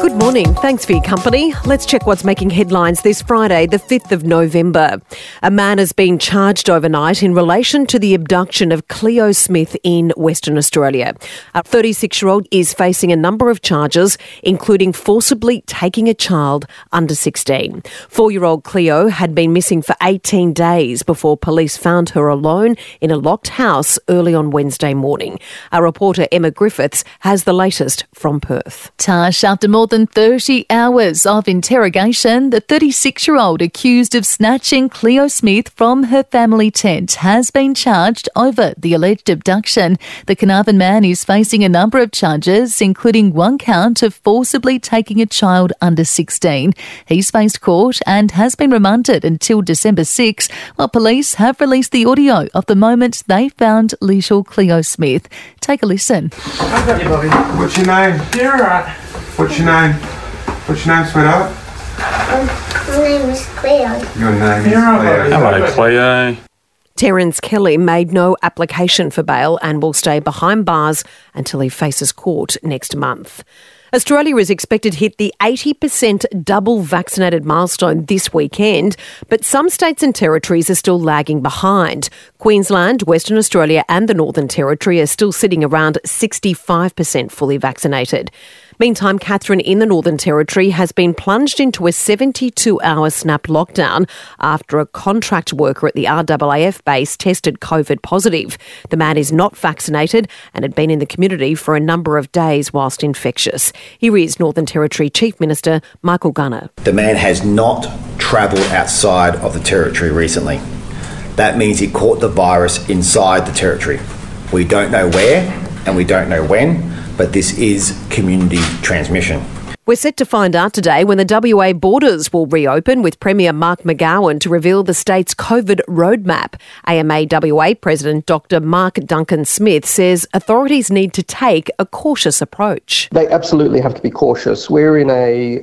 Good morning. Thanks for your company. Let's check what's making headlines this Friday, the 5th of November. A man has been charged overnight in relation to the abduction of Cleo Smith in Western Australia. A 36-year-old is facing a number of charges, including forcibly taking a child under 16. 4-year-old Cleo had been missing for 18 days before police found her alone in a locked house early on Wednesday morning. Our reporter Emma Griffiths has the latest from Perth. Tash, after more than 30 hours of interrogation, the 36-year-old accused of snatching Cleo Smith from her family tent has been charged over the alleged abduction. The Carnarvon man is facing a number of charges, including one count of forcibly taking a child under 16. He's faced court and has been remanded until December 6, while police have released the audio of the moment they found little Cleo Smith. Take a listen. How's that, you, Bobby? What's your name? You're all right. What's your name? What's your name, sweetheart? My name is Cleo. Your name is Cleo. Hello, Cleo. Terence Kelly made no application for bail and will stay behind bars until he faces court next month. Australia is expected to hit the 80% double vaccinated milestone this weekend, but some states and territories are still lagging behind. Queensland, Western Australia and the Northern Territory are still sitting around 65% fully vaccinated. Meantime, Catherine in the Northern Territory has been plunged into a 72-hour snap lockdown after a contract worker at the RAAF base tested COVID positive. The man is not vaccinated and had been in the community for a number of days whilst infectious. Here is Northern Territory Chief Minister Michael Gunner. The man has not travelled outside of the Territory recently. That means he caught the virus inside the Territory. We don't know where and we don't know when, but this is community transmission. We're set to find out today when the WA borders will reopen, with Premier Mark McGowan to reveal the state's COVID roadmap. AMA WA President Dr. Mark Duncan-Smith says authorities need to take a cautious approach. They absolutely have to be cautious. We're in a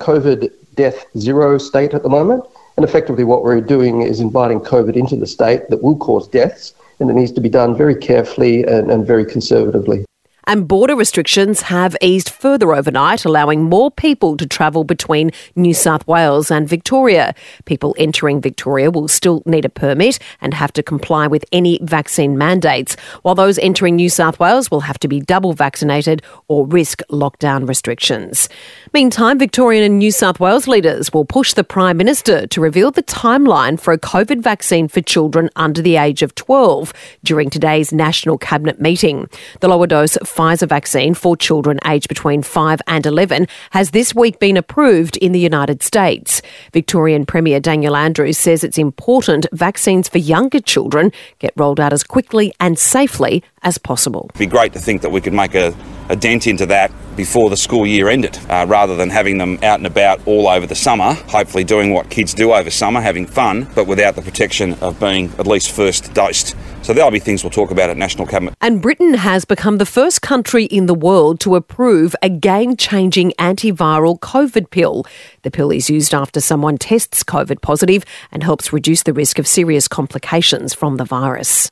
COVID death zero state at the moment, and effectively what we're doing is inviting COVID into the state that will cause deaths, and it needs to be done very carefully and very conservatively. And border restrictions have eased further overnight, allowing more people to travel between New South Wales and Victoria. People entering Victoria will still need a permit and have to comply with any vaccine mandates, while those entering New South Wales will have to be double vaccinated or risk lockdown restrictions. Meantime, Victorian and New South Wales leaders will push the Prime Minister to reveal the timeline for a COVID vaccine for children under the age of 12 during today's National Cabinet meeting. The lower dose Pfizer vaccine for children aged between 5 and 11 has this week been approved in the United States. Victorian Premier Daniel Andrews says it's important vaccines for younger children get rolled out as quickly and safely as possible. It'd be great to think that we could make a dent into that before the school year ended, rather than having them out and about all over the summer, hopefully doing what kids do over summer, having fun, but without the protection of being at least first dosed. So there'll be things we'll talk about at National Cabinet. And Britain has become the first country in the world to approve a game-changing antiviral COVID pill. The pill is used after someone tests COVID positive and helps reduce the risk of serious complications from the virus.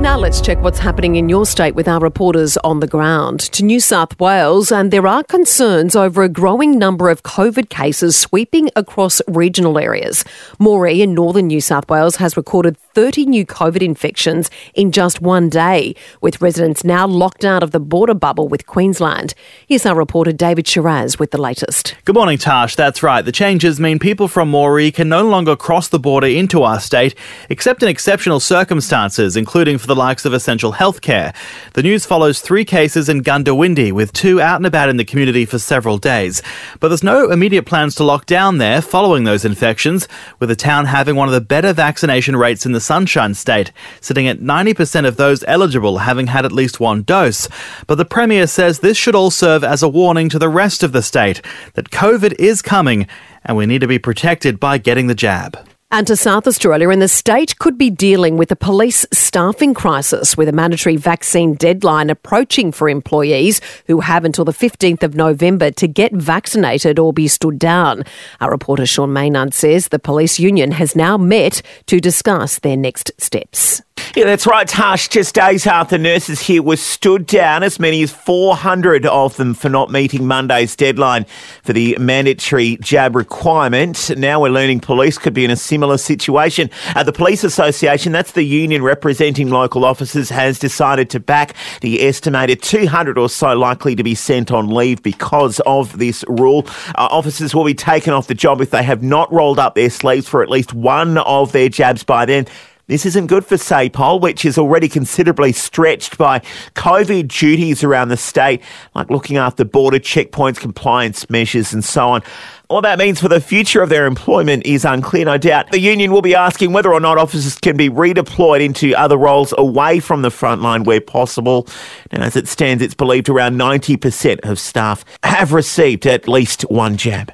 Now let's check what's happening in your state with our reporters on the ground. To New South Wales, and there are concerns over a growing number of COVID cases sweeping across regional areas. Moree in northern New South Wales has recorded 30 new COVID infections in just one day, with residents now locked out of the border bubble with Queensland. Here's our reporter David Shiraz with the latest. Good morning, Tash. That's right. The changes mean people from Moree can no longer cross the border into our state, except in exceptional circumstances, including for the likes of essential healthcare. The news follows 3 cases in Gundawindi, with 2 out and about in the community for several days. But there's no immediate plans to lock down there following those infections, with the town having one of the better vaccination rates in the Sunshine State, sitting at 90% of those eligible having had at least one dose. But the Premier says this should all serve as a warning to the rest of the state that COVID is coming and we need to be protected by getting the jab. And to South Australia, and the state could be dealing with a police staffing crisis with a mandatory vaccine deadline approaching for employees who have until the 15th of November to get vaccinated or be stood down. Our reporter Sean Maynard says the police union has now met to discuss their next steps. Yeah, that's right, Tash. Just days after nurses here were stood down, as many as 400 of them for not meeting Monday's deadline for the mandatory jab requirement. Now we're learning police could be in a similar situation. The Police Association, that's the union representing local officers, has decided to back the estimated 200 or so likely to be sent on leave because of this rule. Officers will be taken off the job if they have not rolled up their sleeves for at least one of their jabs by then. This isn't good for SAPOL, which is already considerably stretched by COVID duties around the state, like looking after border checkpoints, compliance measures and so on. What that means for the future of their employment is unclear, no doubt. The union will be asking whether or not officers can be redeployed into other roles away from the front line where possible. And as it stands, it's believed around 90% of staff have received at least one jab.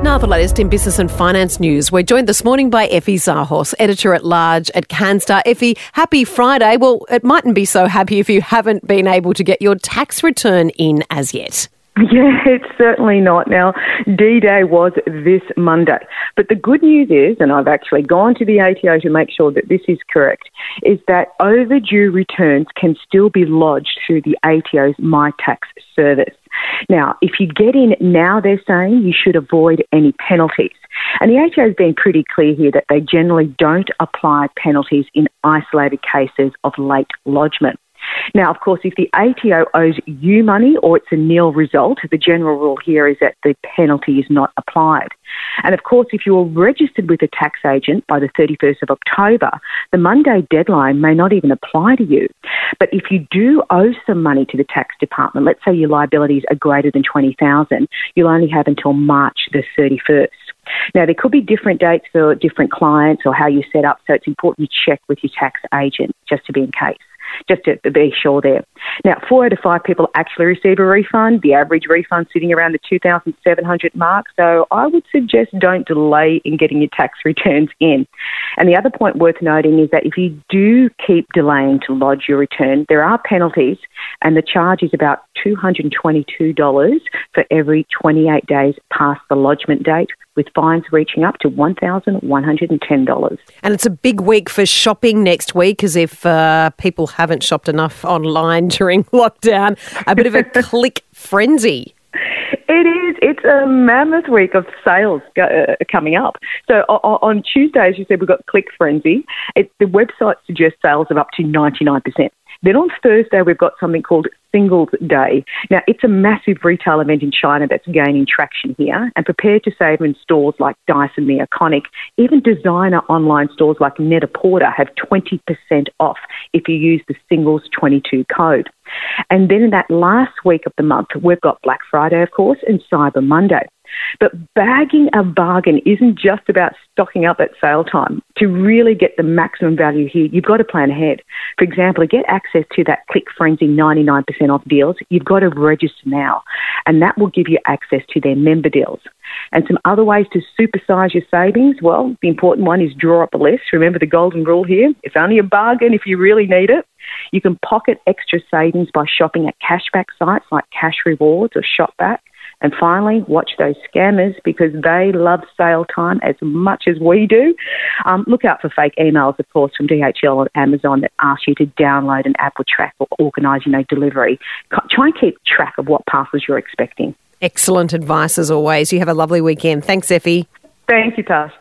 Now the latest in business and finance news. We're joined this morning by Effie Zahos, Editor-at-Large at CanStar. Effie, happy Friday. Well, it mightn't be so happy if you haven't been able to get your tax return in as yet. Yeah, it's certainly not. Now, D-Day was this Monday. But the good news is, and I've actually gone to the ATO to make sure that this is correct, is that overdue returns can still be lodged through the ATO's MyTax service. Now, if you get in now, they're saying you should avoid any penalties. And the ATO has been pretty clear here that they generally don't apply penalties in isolated cases of late lodgement. Now, of course, if the ATO owes you money or it's a nil result, the general rule here is that the penalty is not applied. And of course, if you are registered with a tax agent by the 31st of October, the Monday deadline may not even apply to you. But if you do owe some money to the tax department, let's say your liabilities are greater than $20,000, you'll only have until March the 31st. Now, there could be different dates for different clients or how you set up, so it's important you check with your tax agent just to be in case. Just to be sure there. Now, 4 out of 5 people actually receive a refund. The average refund sitting around the $2,700 mark. So I would suggest don't delay in getting your tax returns in. And the other point worth noting is that if you do keep delaying to lodge your return, there are penalties, and the charge is about $222 for every 28 days past the lodgement date, with fines reaching up to $1,110. And it's a big week for shopping next week, as if people haven't shopped enough online during lockdown. A bit of a click frenzy. It is. It's a mammoth week of sales coming up. So on Tuesday, as you said, we've got click frenzy. The website suggests sales of up to 99%. Then on Thursday, we've got something called Singles Day. Now, it's a massive retail event in China that's gaining traction here, and prepare to save when stores like Dyson, the Iconic, even designer online stores like Net-A-Porter have 20% off if you use the Singles 22 code. And then in that last week of the month, we've got Black Friday, of course, and Cyber Monday. But bagging a bargain isn't just about stocking up at sale time. To really get the maximum value here, you've got to plan ahead. For example, to get access to that Click Frenzy 99% off deals, you've got to register now, and that will give you access to their member deals. And some other ways to supersize your savings, well, the important one is draw up a list. Remember the golden rule here, it's only a bargain if you really need it. You can pocket extra savings by shopping at cashback sites like Cashrewards or Shopback. And finally, watch those scammers because they love sale time as much as we do. Look out for fake emails, of course, from DHL or Amazon that ask you to download an app or track or organise, delivery. Try and keep track of what parcels you're expecting. Excellent advice as always. You have a lovely weekend. Thanks, Effie. Thank you, Tash.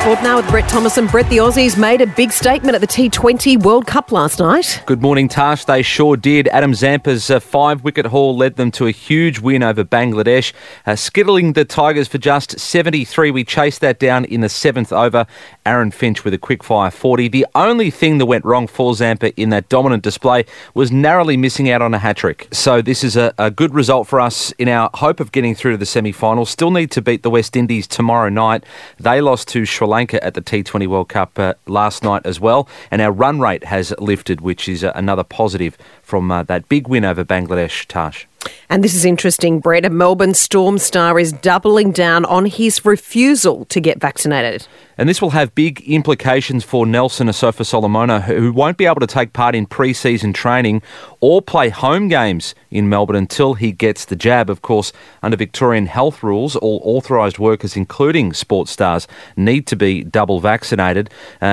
Sport now with Brett Thomson. Brett, the Aussies made a big statement at the T20 World Cup last night. Good morning, Tash. They sure did. Adam Zampa's 5-wicket haul led them to a huge win over Bangladesh, skittling the Tigers for just 73. We chased that down in the 7th over. Aaron Finch with a quick-fire 40. The only thing that went wrong for Zampa in that dominant display was narrowly missing out on a hat-trick. So this is a good result for us in our hope of getting through to the semi-final. Still need to beat the West Indies tomorrow night. They lost to Sri Lanka at the T20 World Cup last night as well, and our run rate has lifted, which is another positive from that big win over Bangladesh, Tash. And this is interesting, Brett. A Melbourne Storm star is doubling down on his refusal to get vaccinated. And this will have big implications for Nelson Osofa-Solomona, who won't be able to take part in pre-season training or play home games in Melbourne until he gets the jab. Of course, under Victorian health rules, all authorised workers, including sports stars, need to be double vaccinated.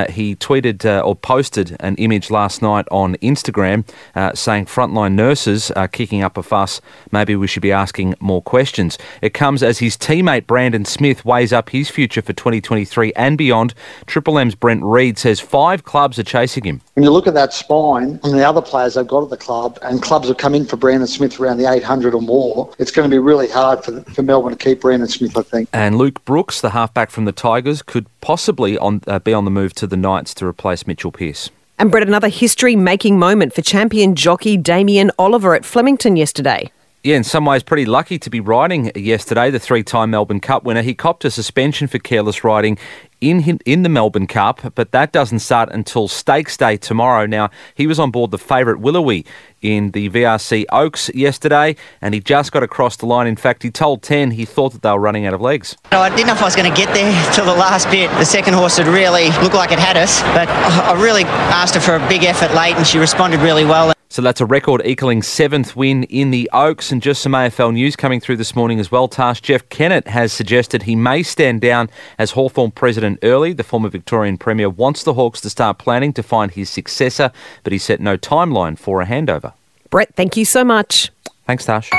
He tweeted or posted an image last night on Instagram saying frontline nurses are kicking up a fuss. Maybe we should be asking more questions. It comes as his teammate Brandon Smith weighs up his future for 2023 and beyond. Triple M's Brent Reid says 5 clubs are chasing him. When you look at that spine and the other players they've got at the club, and clubs have come in for Brandon Smith around the 800 or more, it's going to be really hard for Melbourne to keep Brandon Smith, I think. And Luke Brooks, the halfback from the Tigers, could possibly be on the move to the Knights to replace Mitchell Pearce. And Brett, another history-making moment for champion jockey Damien Oliver at Flemington yesterday. Yeah, in some ways pretty lucky to be riding yesterday, the 3-time Melbourne Cup winner. He copped a suspension for careless riding in the Melbourne Cup, but that doesn't start until Stakes Day tomorrow. Now, he was on board the favourite Willowee in the VRC Oaks yesterday, and he just got across the line. In fact, he told 10 he thought that they were running out of legs. I didn't know if I was going to get there till the last bit. The second horse had really looked like it had us, but I really asked her for a big effort late, and she responded really well. So that's a record equaling 7th win in the Oaks. And just some AFL news coming through this morning as well, Tash. Jeff Kennett has suggested he may stand down as Hawthorn president early. The former Victorian Premier wants the Hawks to start planning to find his successor, but he set no timeline for a handover. Brett, thank you so much. Thanks, Tash.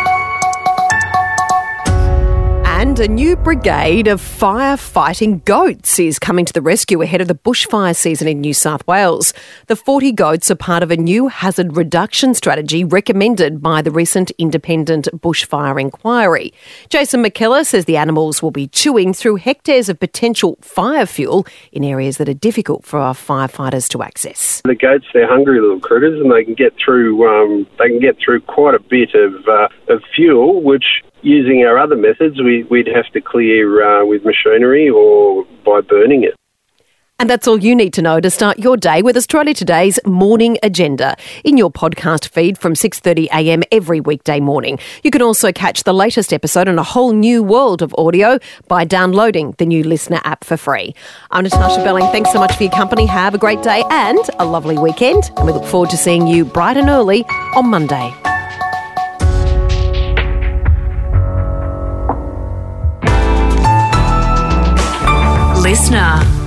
And a new brigade of firefighting goats is coming to the rescue ahead of the bushfire season in New South Wales. The 40 goats are part of a new hazard reduction strategy recommended by the recent independent bushfire inquiry. Jason McKellar says the animals will be chewing through hectares of potential fire fuel in areas that are difficult for our firefighters to access. The goats, they're hungry little critters, and they can get through. They can get through quite a bit of fuel, which, using our other methods, we'd have to clear with machinery or by burning it. And that's all you need to know to start your day with Australia Today's Morning Agenda in your podcast feed from 6:30am every weekday morning. You can also catch the latest episode in a whole new world of audio by downloading the new Listener app for free. I'm Natasha Belling. Thanks so much for your company. Have a great day and a lovely weekend. And we look forward to seeing you bright and early on Monday. Listener.